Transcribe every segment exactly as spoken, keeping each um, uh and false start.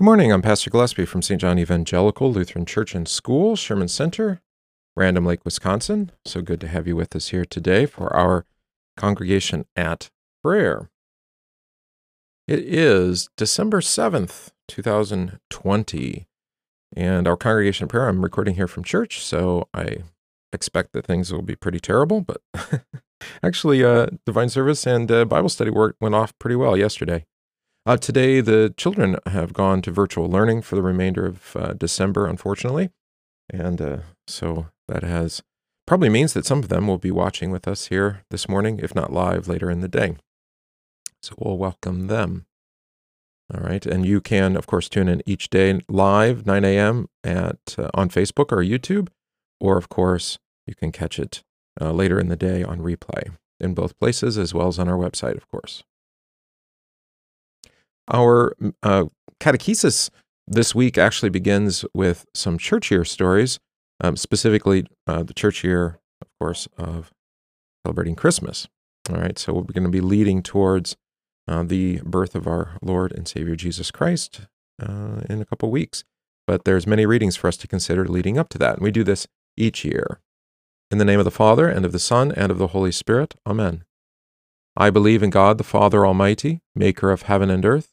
Good morning, I'm Pastor Gillespie from Saint John Evangelical Lutheran Church and School, Sherman Center, Random Lake, Wisconsin. So good to have you with us here today for our Congregation at Prayer. It is December seventh, two thousand twenty, and our Congregation at Prayer, I'm recording here from church, so I expect that things will be pretty terrible, but actually uh, Divine Service and uh, Bible Study work went off pretty well yesterday. Uh, today, the children have gone to virtual learning for the remainder of uh, December, unfortunately, and uh, so that has probably means that some of them will be watching with us here this morning, if not live later in the day. So we'll welcome them. All right, and you can, of course, tune in each day live, nine a m at uh, on Facebook or YouTube, or, of course, you can catch it uh, later in the day on replay in both places, as well as on our website, of course. Our uh, catechesis this week actually begins with some church year stories, um, specifically uh, the church year, of course, of celebrating Christmas. All right, so we're going to be leading towards uh, the birth of our Lord and Savior Jesus Christ uh, in a couple weeks. But there's many readings for us to consider leading up to that, and we do this each year. In the name of the Father, and of the Son, and of the Holy Spirit, Amen. I believe in God, the Father Almighty, maker of heaven and earth,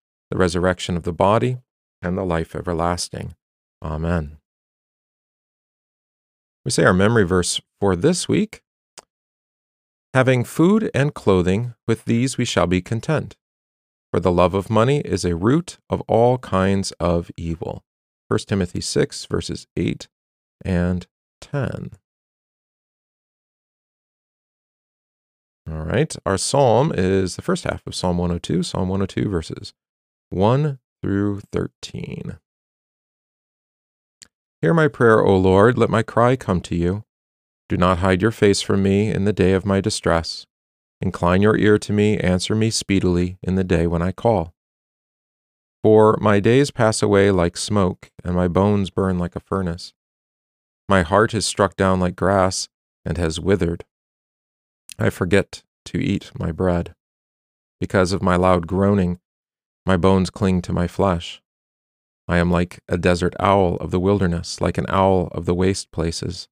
the resurrection of the body, and the life everlasting. Amen. We say our memory verse for this week. Having food and clothing, with these we shall be content. For the love of money is a root of all kinds of evil. First Timothy six, verses eight and ten. All right, our psalm is the first half of Psalm one oh two, Psalm one oh two, verses one through thirteen. Hear my prayer, O Lord, let my cry come to you. Do not hide your face from me in the day of my distress. Incline your ear to me, answer me speedily in the day when I call. For my days pass away like smoke, and my bones burn like a furnace. My heart is struck down like grass and has withered. I forget to eat my bread. Because of my loud groaning, my bones cling to my flesh. I am like a desert owl of the wilderness, like an owl of the waste places.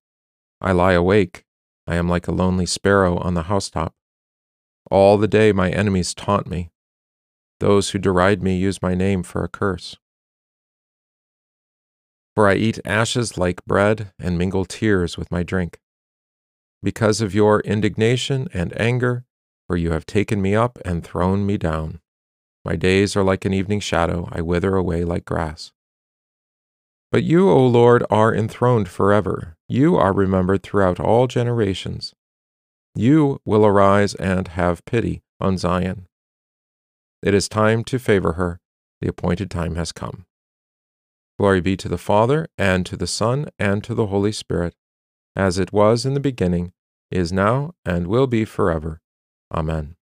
I lie awake. I am like a lonely sparrow on the housetop. All the day my enemies taunt me. Those who deride me use my name for a curse. For I eat ashes like bread and mingle tears with my drink. Because of your indignation and anger, for you have taken me up and thrown me down. My days are like an evening shadow, I wither away like grass. But you, O Lord, are enthroned forever. You are remembered throughout all generations. You will arise and have pity on Zion. It is time to favor her. The appointed time has come. Glory be to the Father, and to the Son, and to the Holy Spirit, as it was in the beginning, is now, and will be forever. Amen.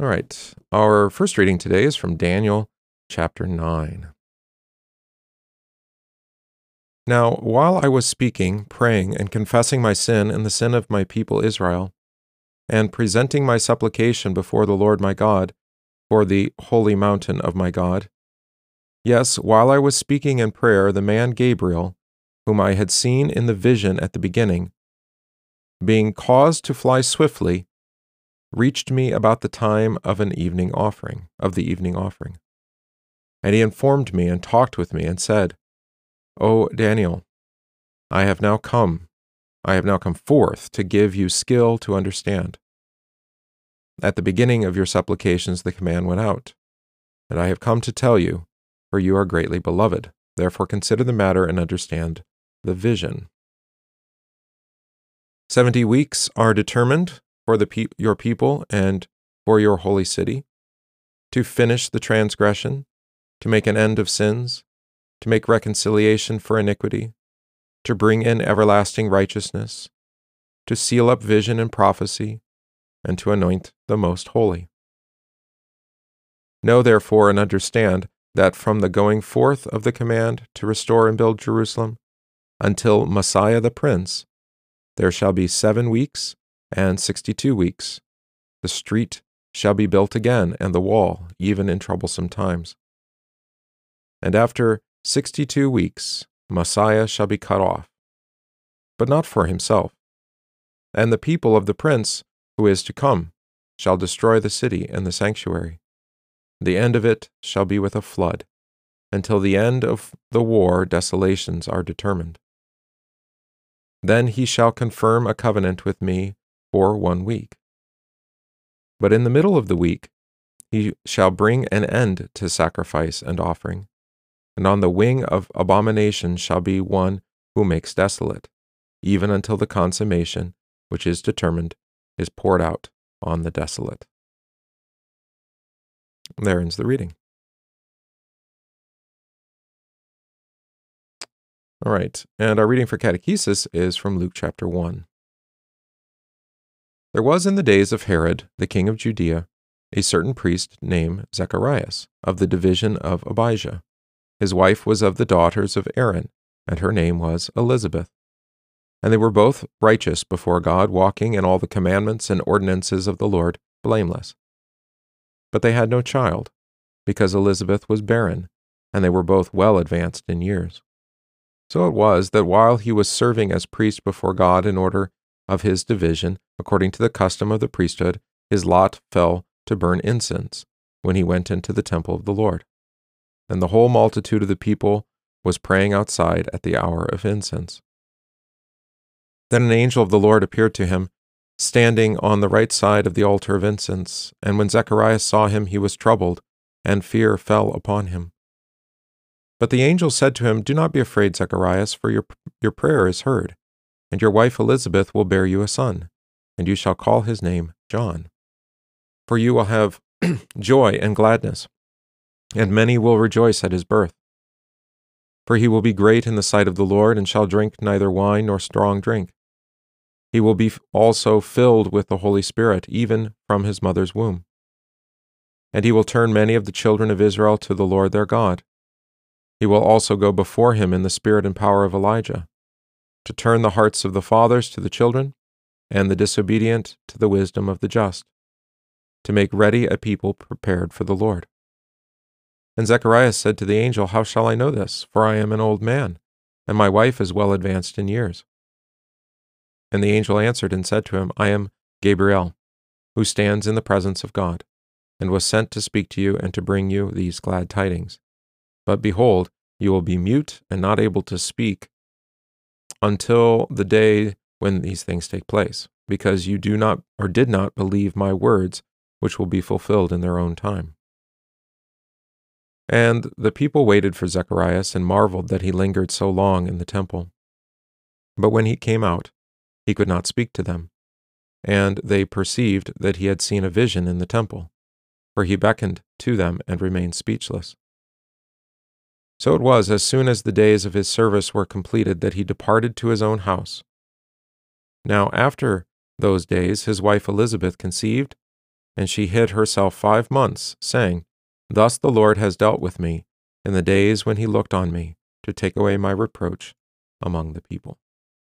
All right, our first reading today is from Daniel chapter nine. Now, while I was speaking, praying, and confessing my sin and the sin of my people Israel, and presenting my supplication before the Lord my God, for the holy mountain of my God, yes, while I was speaking in prayer, the man Gabriel, whom I had seen in the vision at the beginning, being caused to fly swiftly, reached me about the time of an evening offering, of the evening offering. And he informed me and talked with me and said, O Daniel, I have now come, I have now come forth to give you skill to understand. At the beginning of your supplications the command went out, and I have come to tell you, for you are greatly beloved. Therefore consider the matter and understand the vision. Seventy weeks are determined for the pe- your people and for your holy city, to finish the transgression, to make an end of sins, to make reconciliation for iniquity, to bring in everlasting righteousness, to seal up vision and prophecy, and to anoint the most holy. Know therefore and understand that from the going forth of the command to restore and build Jerusalem until Messiah the Prince, there shall be seven weeks and sixty-two weeks. The street shall be built again, and the wall, even in troublesome times. And after sixty-two weeks, Messiah shall be cut off, but not for himself. And the people of the prince who is to come shall destroy the city and the sanctuary. The end of it shall be with a flood. Until the end of the war, desolations are determined. Then he shall confirm a covenant with me for one week. But in the middle of the week, he shall bring an end to sacrifice and offering, and on the wing of abomination shall be one who makes desolate, even until the consummation, which is determined, is poured out on the desolate. There ends the reading. All right, and our reading for catechesis is from Luke chapter one. There was in the days of Herod, the king of Judea, a certain priest named Zacharias, of the division of Abijah. His wife was of the daughters of Aaron, and her name was Elizabeth. And they were both righteous before God, walking in all the commandments and ordinances of the Lord, blameless. But they had no child, because Elizabeth was barren, and they were both well advanced in years. So it was that while he was serving as priest before God in order of his division, according to the custom of the priesthood, his lot fell to burn incense when he went into the temple of the Lord. And the whole multitude of the people was praying outside at the hour of incense. Then an angel of the Lord appeared to him, standing on the right side of the altar of incense, and when Zacharias saw him, he was troubled, and fear fell upon him. But the angel said to him, "Do not be afraid, Zacharias, for your, your prayer is heard, and your wife Elizabeth will bear you a son, and you shall call his name John. For you will have joy and gladness, and many will rejoice at his birth. For he will be great in the sight of the Lord, and shall drink neither wine nor strong drink. He will be also filled with the Holy Spirit, even from his mother's womb. And he will turn many of the children of Israel to the Lord their God. He will also go before him in the spirit and power of Elijah, to turn the hearts of the fathers to the children, and the disobedient to the wisdom of the just, to make ready a people prepared for the Lord." And Zechariah said to the angel, "How shall I know this? For I am an old man, and my wife is well advanced in years." And the angel answered and said to him, "I am Gabriel, who stands in the presence of God, and was sent to speak to you and to bring you these glad tidings. But behold, you will be mute and not able to speak until the day when these things take place, because you do not or did not believe my words, which will be fulfilled in their own time." And the people waited for Zacharias and marveled that he lingered so long in the temple. But when he came out, he could not speak to them, and they perceived that he had seen a vision in the temple, for he beckoned to them and remained speechless. So it was, as soon as the days of his service were completed, that he departed to his own house. Now after those days his wife Elizabeth conceived, and she hid herself five months, saying, "Thus the Lord has dealt with me in the days when he looked on me to take away my reproach among the people,"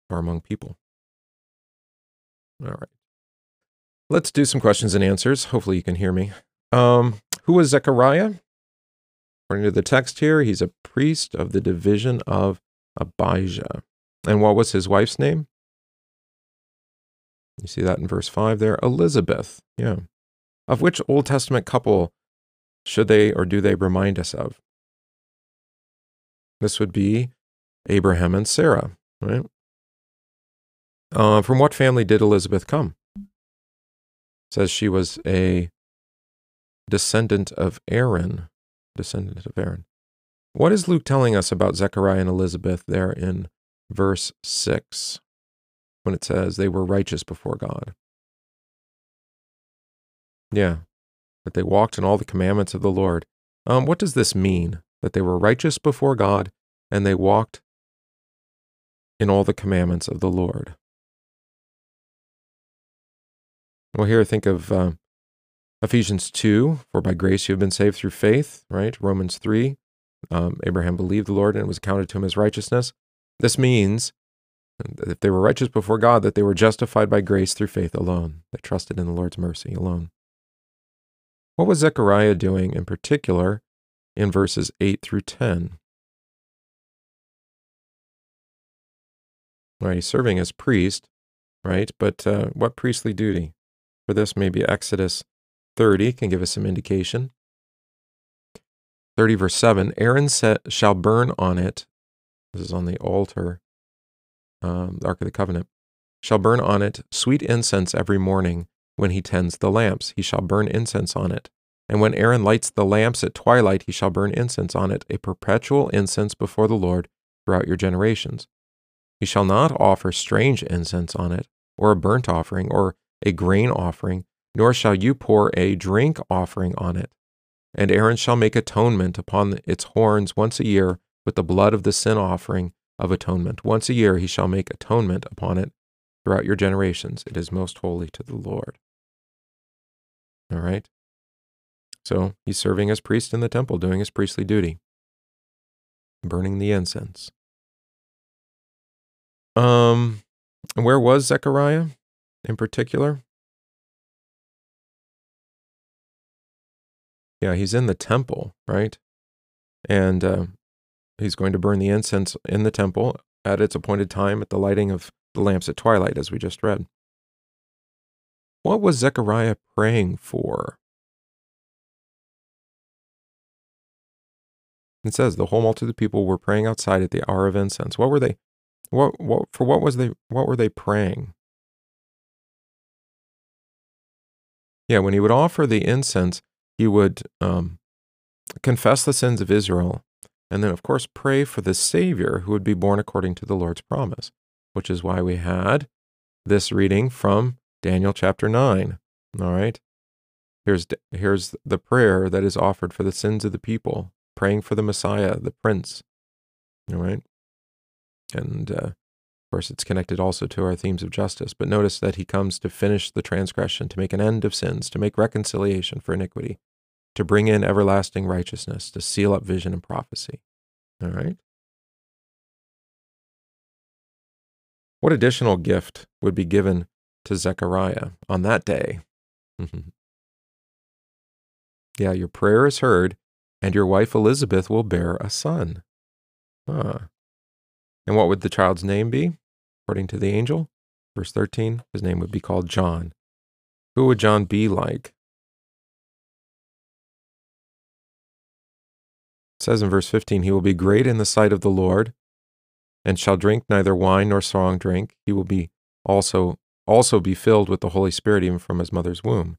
or among people. All right. Let's do some questions and answers. Hopefully you can hear me. Um, who was Zechariah? According to the text here, he's a priest of the division of Abijah. And what was his wife's name? You see that in verse five there? Elizabeth. Yeah. Of which Old Testament couple should they or do they remind us of? This would be Abraham and Sarah, right? Uh, from what family did Elizabeth come? It says she was a descendant of Aaron. Descendant of Aaron. What is Luke telling us about Zechariah and Elizabeth there in verse six, when it says they were righteous before God? Yeah, that they walked in all the commandments of the Lord. Um, what does this mean? That they were righteous before God and they walked in all the commandments of the Lord. Well, here think of uh, Ephesians two, for by grace you have been saved through faith, right? Romans three, um, Abraham believed the Lord and it was counted to him as righteousness. This means that if they were righteous before God, that they were justified by grace through faith alone. They trusted in the Lord's mercy alone. What was Zechariah doing in particular in verses eight through ten? Right, he's serving as priest, right? But uh, what priestly duty? For this, maybe Exodus thirty can give us some indication. thirty verse seven, Aaron set, shall burn on it, this is on the altar, um, the Ark of the Covenant, shall burn on it sweet incense every morning when he tends the lamps. He shall burn incense on it. And when Aaron lights the lamps at twilight, he shall burn incense on it, a perpetual incense before the Lord throughout your generations. He shall not offer strange incense on it, or a burnt offering, or a grain offering, nor shall you pour a drink offering on it. And Aaron shall make atonement upon its horns once a year with the blood of the sin offering of atonement. Once a year he shall make atonement upon it throughout your generations. It is most holy to the Lord. All right? So he's serving as priest in the temple, doing his priestly duty, burning the incense. Um, where was Zechariah in particular? Yeah, he's in the temple, right? And uh, he's going to burn the incense in the temple at its appointed time at the lighting of the lamps at twilight, as we just read. What was Zechariah praying for? It says the whole multitude of people were praying outside at the hour of incense. What were they? What, what for? What was they? What were they praying? Yeah, when he would offer the incense, he would um, confess the sins of Israel, and then, of course, pray for the Savior who would be born according to the Lord's promise, which is why we had this reading from Daniel chapter nine. All right, here's here's the prayer that is offered for the sins of the people, praying for the Messiah, the Prince. All right, and uh, of course, it's connected also to our themes of justice. But notice that he comes to finish the transgression, to make an end of sins, to make reconciliation for iniquity, to bring in everlasting righteousness, to seal up vision and prophecy. All right. What additional gift would be given to Zechariah on that day? Yeah, your prayer is heard, and your wife Elizabeth will bear a son. Huh. And what would the child's name be? According to the angel, verse thirteen, his name would be called John. Who would John be like? It says in verse fifteen, he will be great in the sight of the Lord, and shall drink neither wine nor strong drink. He will be also, also be filled with the Holy Spirit even from his mother's womb.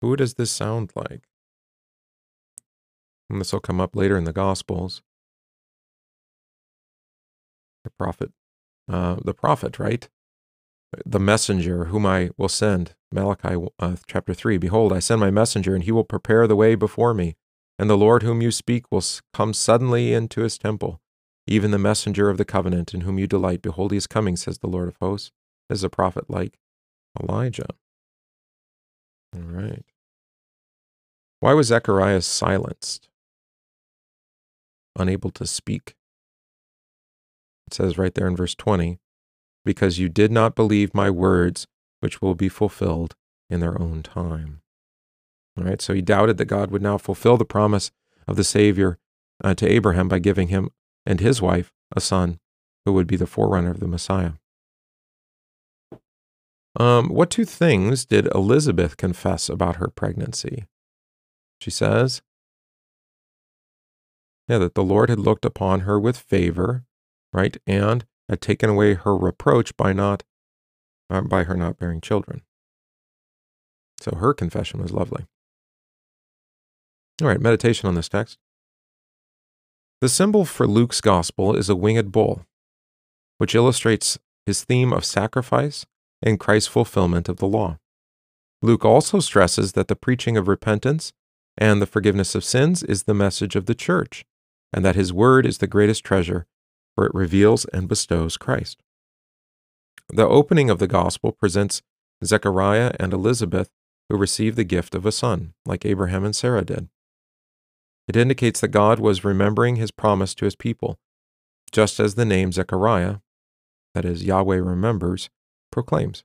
Who does this sound like? And this will come up later in the Gospels. The prophet, uh, the prophet, right? The messenger whom I will send. Malachi uh, chapter three, behold, I send my messenger, and he will prepare the way before me. And the Lord whom you speak will come suddenly into his temple, even the messenger of the covenant in whom you delight. Behold, he is coming, says the Lord of hosts. This is a prophet like Elijah. All right. Why was Zechariah silenced? Unable to speak. It says right there in verse twenty, because you did not believe my words, which will be fulfilled in their own time. All right, so he doubted that God would now fulfill the promise of the Savior uh, to Abraham by giving him and his wife a son who would be the forerunner of the Messiah. Um, what two things did Elizabeth confess about her pregnancy? She says, yeah, that the Lord had looked upon her with favor, right, and had taken away her reproach by not, uh, by her not bearing children. So her confession was lovely. All right, meditation on this text. The symbol for Luke's gospel is a winged bull, which illustrates his theme of sacrifice and Christ's fulfillment of the law. Luke also stresses that the preaching of repentance and the forgiveness of sins is the message of the church, and that his word is the greatest treasure, for it reveals and bestows Christ. The opening of the gospel presents Zechariah and Elizabeth, who received the gift of a son, like Abraham and Sarah did. It indicates that God was remembering his promise to his people, just as the name Zechariah, that is, Yahweh remembers, proclaims.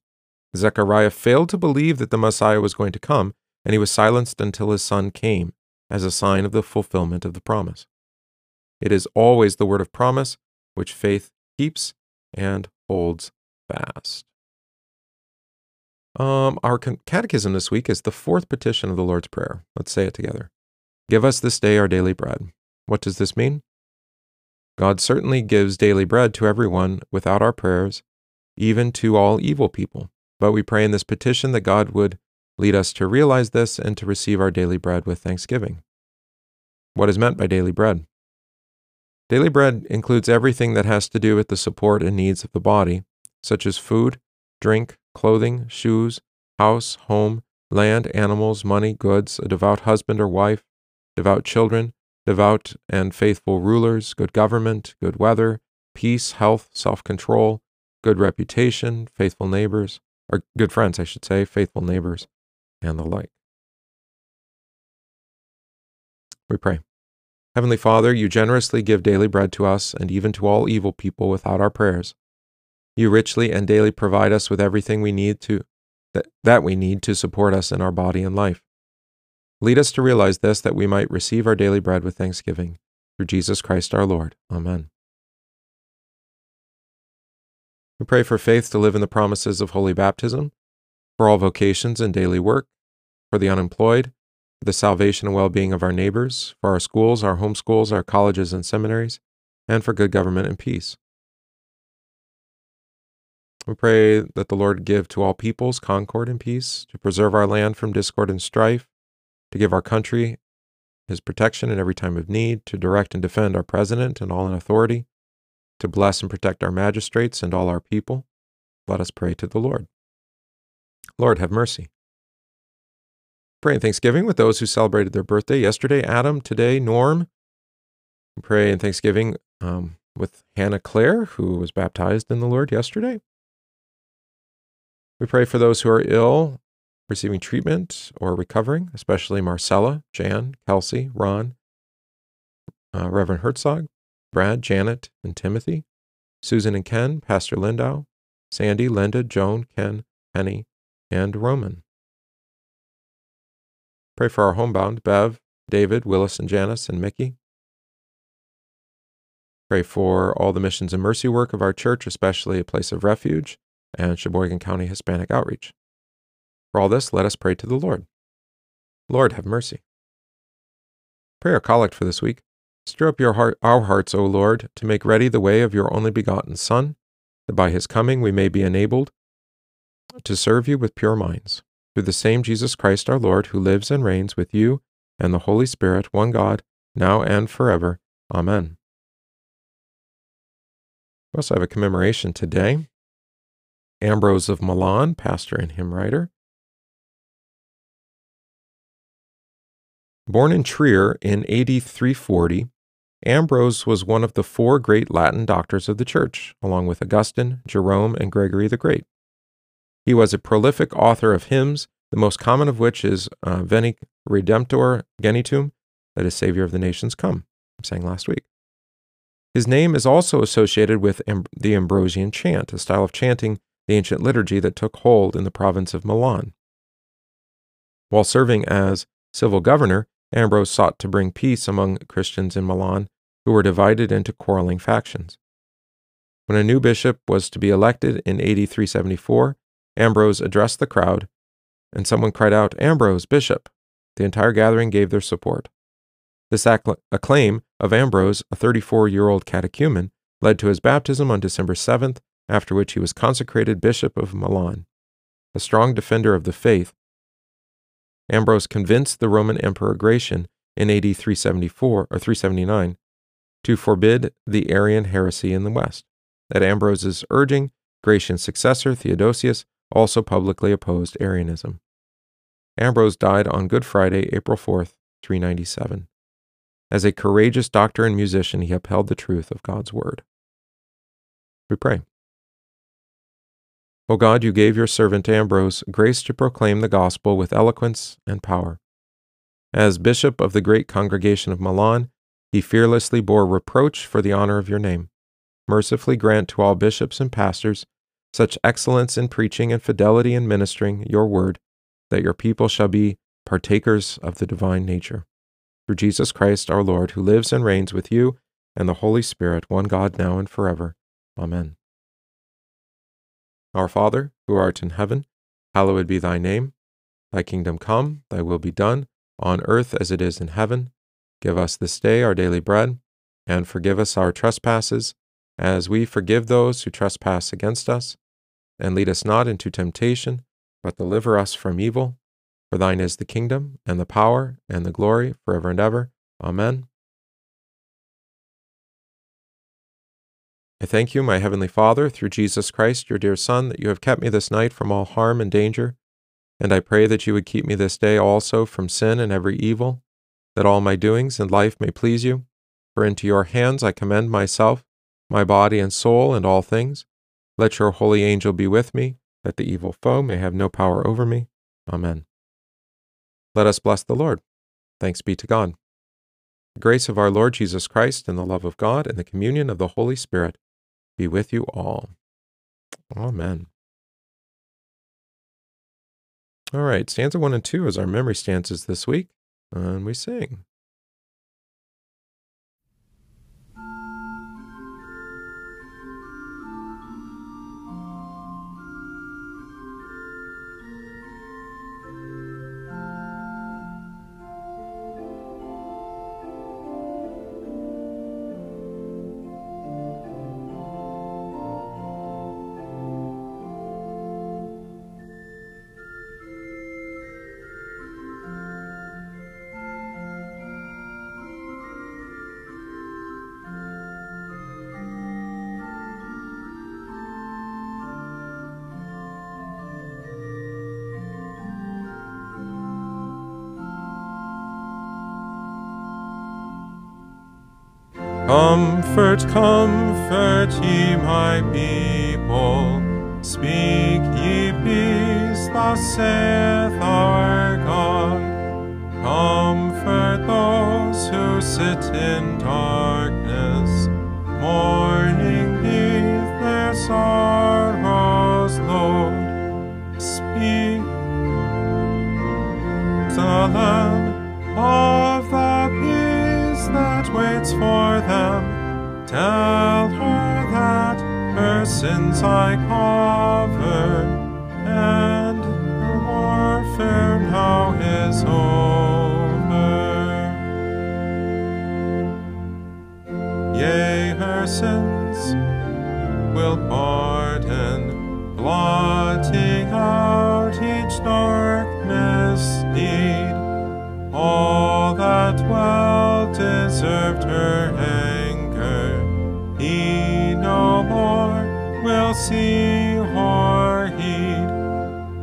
Zechariah failed to believe that the Messiah was going to come, and he was silenced until his son came, as a sign of the fulfillment of the promise. It is always the word of promise, which faith keeps and holds fast. Um, our catechism this week is the fourth petition of the Lord's Prayer. Let's say it together. Give us this day our daily bread. What does this mean? God certainly gives daily bread to everyone without our prayers, even to all evil people. But we pray in this petition that God would lead us to realize this and to receive our daily bread with thanksgiving. What is meant by daily bread? Daily bread includes everything that has to do with the support and needs of the body, such as food, drink, clothing, shoes, house, home, land, animals, money, goods, a devout husband or wife, devout children, devout and faithful rulers, good government, good weather, peace, health, self-control, good reputation, faithful neighbors, or good friends, I should say, faithful neighbors, and the like. We pray. Heavenly Father, you generously give daily bread to us and even to all evil people without our prayers. You richly and daily provide us with everything we need to that, that we need to support us in our body and life. Lead us to realize this, that we might receive our daily bread with thanksgiving. Through Jesus Christ our Lord. Amen. We pray for faith to live in the promises of holy baptism, for all vocations and daily work, for the unemployed, for the salvation and well-being of our neighbors, for our schools, our home schools, our colleges and seminaries, and for good government and peace. We pray that the Lord give to all peoples concord and peace, to preserve our land from discord and strife, to give our country his protection in every time of need, to direct and defend our president and all in authority, to bless and protect our magistrates and all our people. Let us pray to the Lord. Lord, have mercy. Pray in thanksgiving with those who celebrated their birthday yesterday, Adam, today, Norm. We pray in thanksgiving um, with Hannah Clare, who was baptized in the Lord yesterday. We pray for those who are ill, receiving treatment or recovering, especially Marcella, Jan, Kelsey, Ron, uh, Reverend Herzog, Brad, Janet, and Timothy, Susan and Ken, Pastor Lindau, Sandy, Linda, Joan, Ken, Penny, and Roman. Pray for our homebound, Bev, David, Willis, and Janice, and Mickey. Pray for all the missions and mercy work of our church, especially A Place of Refuge and Sheboygan County Hispanic Outreach. For all this, let us pray to the Lord. Lord, have mercy. Prayer collect for this week. Stir up your heart, our hearts, O Lord, to make ready the way of your only begotten Son, that by his coming we may be enabled to serve you with pure minds. Through the same Jesus Christ our Lord, who lives and reigns with you and the Holy Spirit, one God, now and forever. Amen. We also have a commemoration today. Ambrose of Milan, pastor and hymn writer. Born in Trier in A D three forty, Ambrose was one of the four great Latin doctors of the Church, along with Augustine, Jerome, and Gregory the Great. He was a prolific author of hymns, the most common of which is uh, Veni Redemptor Genitum, that is, Savior of the Nations Come, I sang last week. His name is also associated with Am- the Ambrosian chant, a style of chanting the ancient liturgy that took hold in the province of Milan. While serving as civil governor, Ambrose sought to bring peace among Christians in Milan, who were divided into quarreling factions. When a new bishop was to be elected in A D three seventy-four, Ambrose addressed the crowd, and someone cried out, "Ambrose, bishop!" The entire gathering gave their support. This acclaim of Ambrose, a thirty-four-year-old catechumen, led to his baptism on December seventh, after which he was consecrated Bishop of Milan. A strong defender of the faith, Ambrose convinced the Roman Emperor Gratian in A D three seventy-four or three seventy-nine to forbid the Arian heresy in the West. At Ambrose's urging, Gratian's successor, Theodosius, also publicly opposed Arianism. Ambrose died on Good Friday, April fourth, three ninety-seven. As a courageous doctor and musician, he upheld the truth of God's word. We pray. O God, you gave your servant Ambrose grace to proclaim the gospel with eloquence and power. As bishop of the great congregation of Milan, he fearlessly bore reproach for the honor of your name. Mercifully grant to all bishops and pastors such excellence in preaching and fidelity in ministering your word, that your people shall be partakers of the divine nature. Through Jesus Christ our Lord, who lives and reigns with you and the Holy Spirit, one God, now and forever. Amen. Our Father, who art in heaven, hallowed be thy name. Thy kingdom come, thy will be done, on earth as it is in heaven. Give us this day our daily bread, and forgive us our trespasses, as we forgive those who trespass against us. And lead us not into temptation, but deliver us from evil. For thine is the kingdom, and the power, and the glory, forever and ever. Amen. I thank you, my Heavenly Father, through Jesus Christ, your dear Son, that you have kept me this night from all harm and danger, and I pray that you would keep me this day also from sin and every evil, that all my doings in life may please you. For into your hands I commend myself, my body and soul, and all things. Let your holy angel be with me, that the evil foe may have no power over me. Amen. Let us bless the Lord. Thanks be to God. The grace of our Lord Jesus Christ, and the love of God, and the communion of the Holy Spirit be with you all. Amen. All right, stanza one and two is our memory stanzas this week, and we sing. Comfort, comfort ye my people, speak ye peace, thus saith our God. Comfort those who sit in darkness, mourning neath their sorrow's load. Speak, the Lamb of the peace that waits for them. Tell her that her sins I cover, and the warfare now is over. Yea, her sins will pardon, blotting out each darkness need. All that well deserved her anger, he no more will see or heed.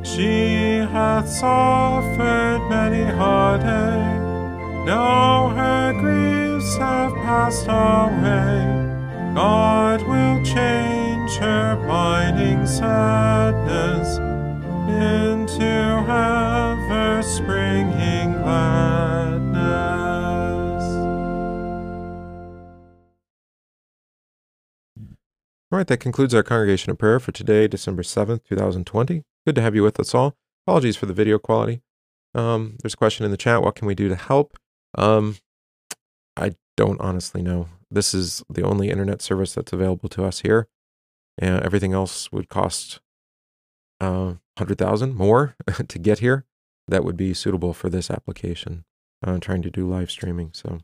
She hath suffered many heartache, now her griefs have passed away. God will change her blinding sadness into ever-springing gladness. All right, that concludes our Congregation of Prayer for today, December seventh, two thousand twenty. Good to have you with us all. Apologies for the video quality. Um, there's a question in the chat. What can we do to help? Um, I don't honestly know. This is the only internet service that's available to us here. Uh, everything else would cost uh, one hundred thousand dollars more to get here. That would be suitable for this application. I'm trying to do live streaming, so...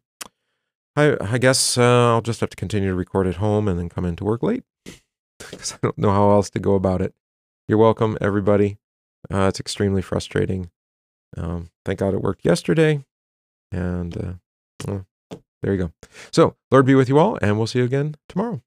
I, I guess uh, I'll just have to continue to record at home and then come into work late, because I don't know how else to go about it. You're welcome, everybody. Uh, it's extremely frustrating. Um, thank God it worked yesterday. And uh, uh, there you go. So, Lord be with you all, and we'll see you again tomorrow.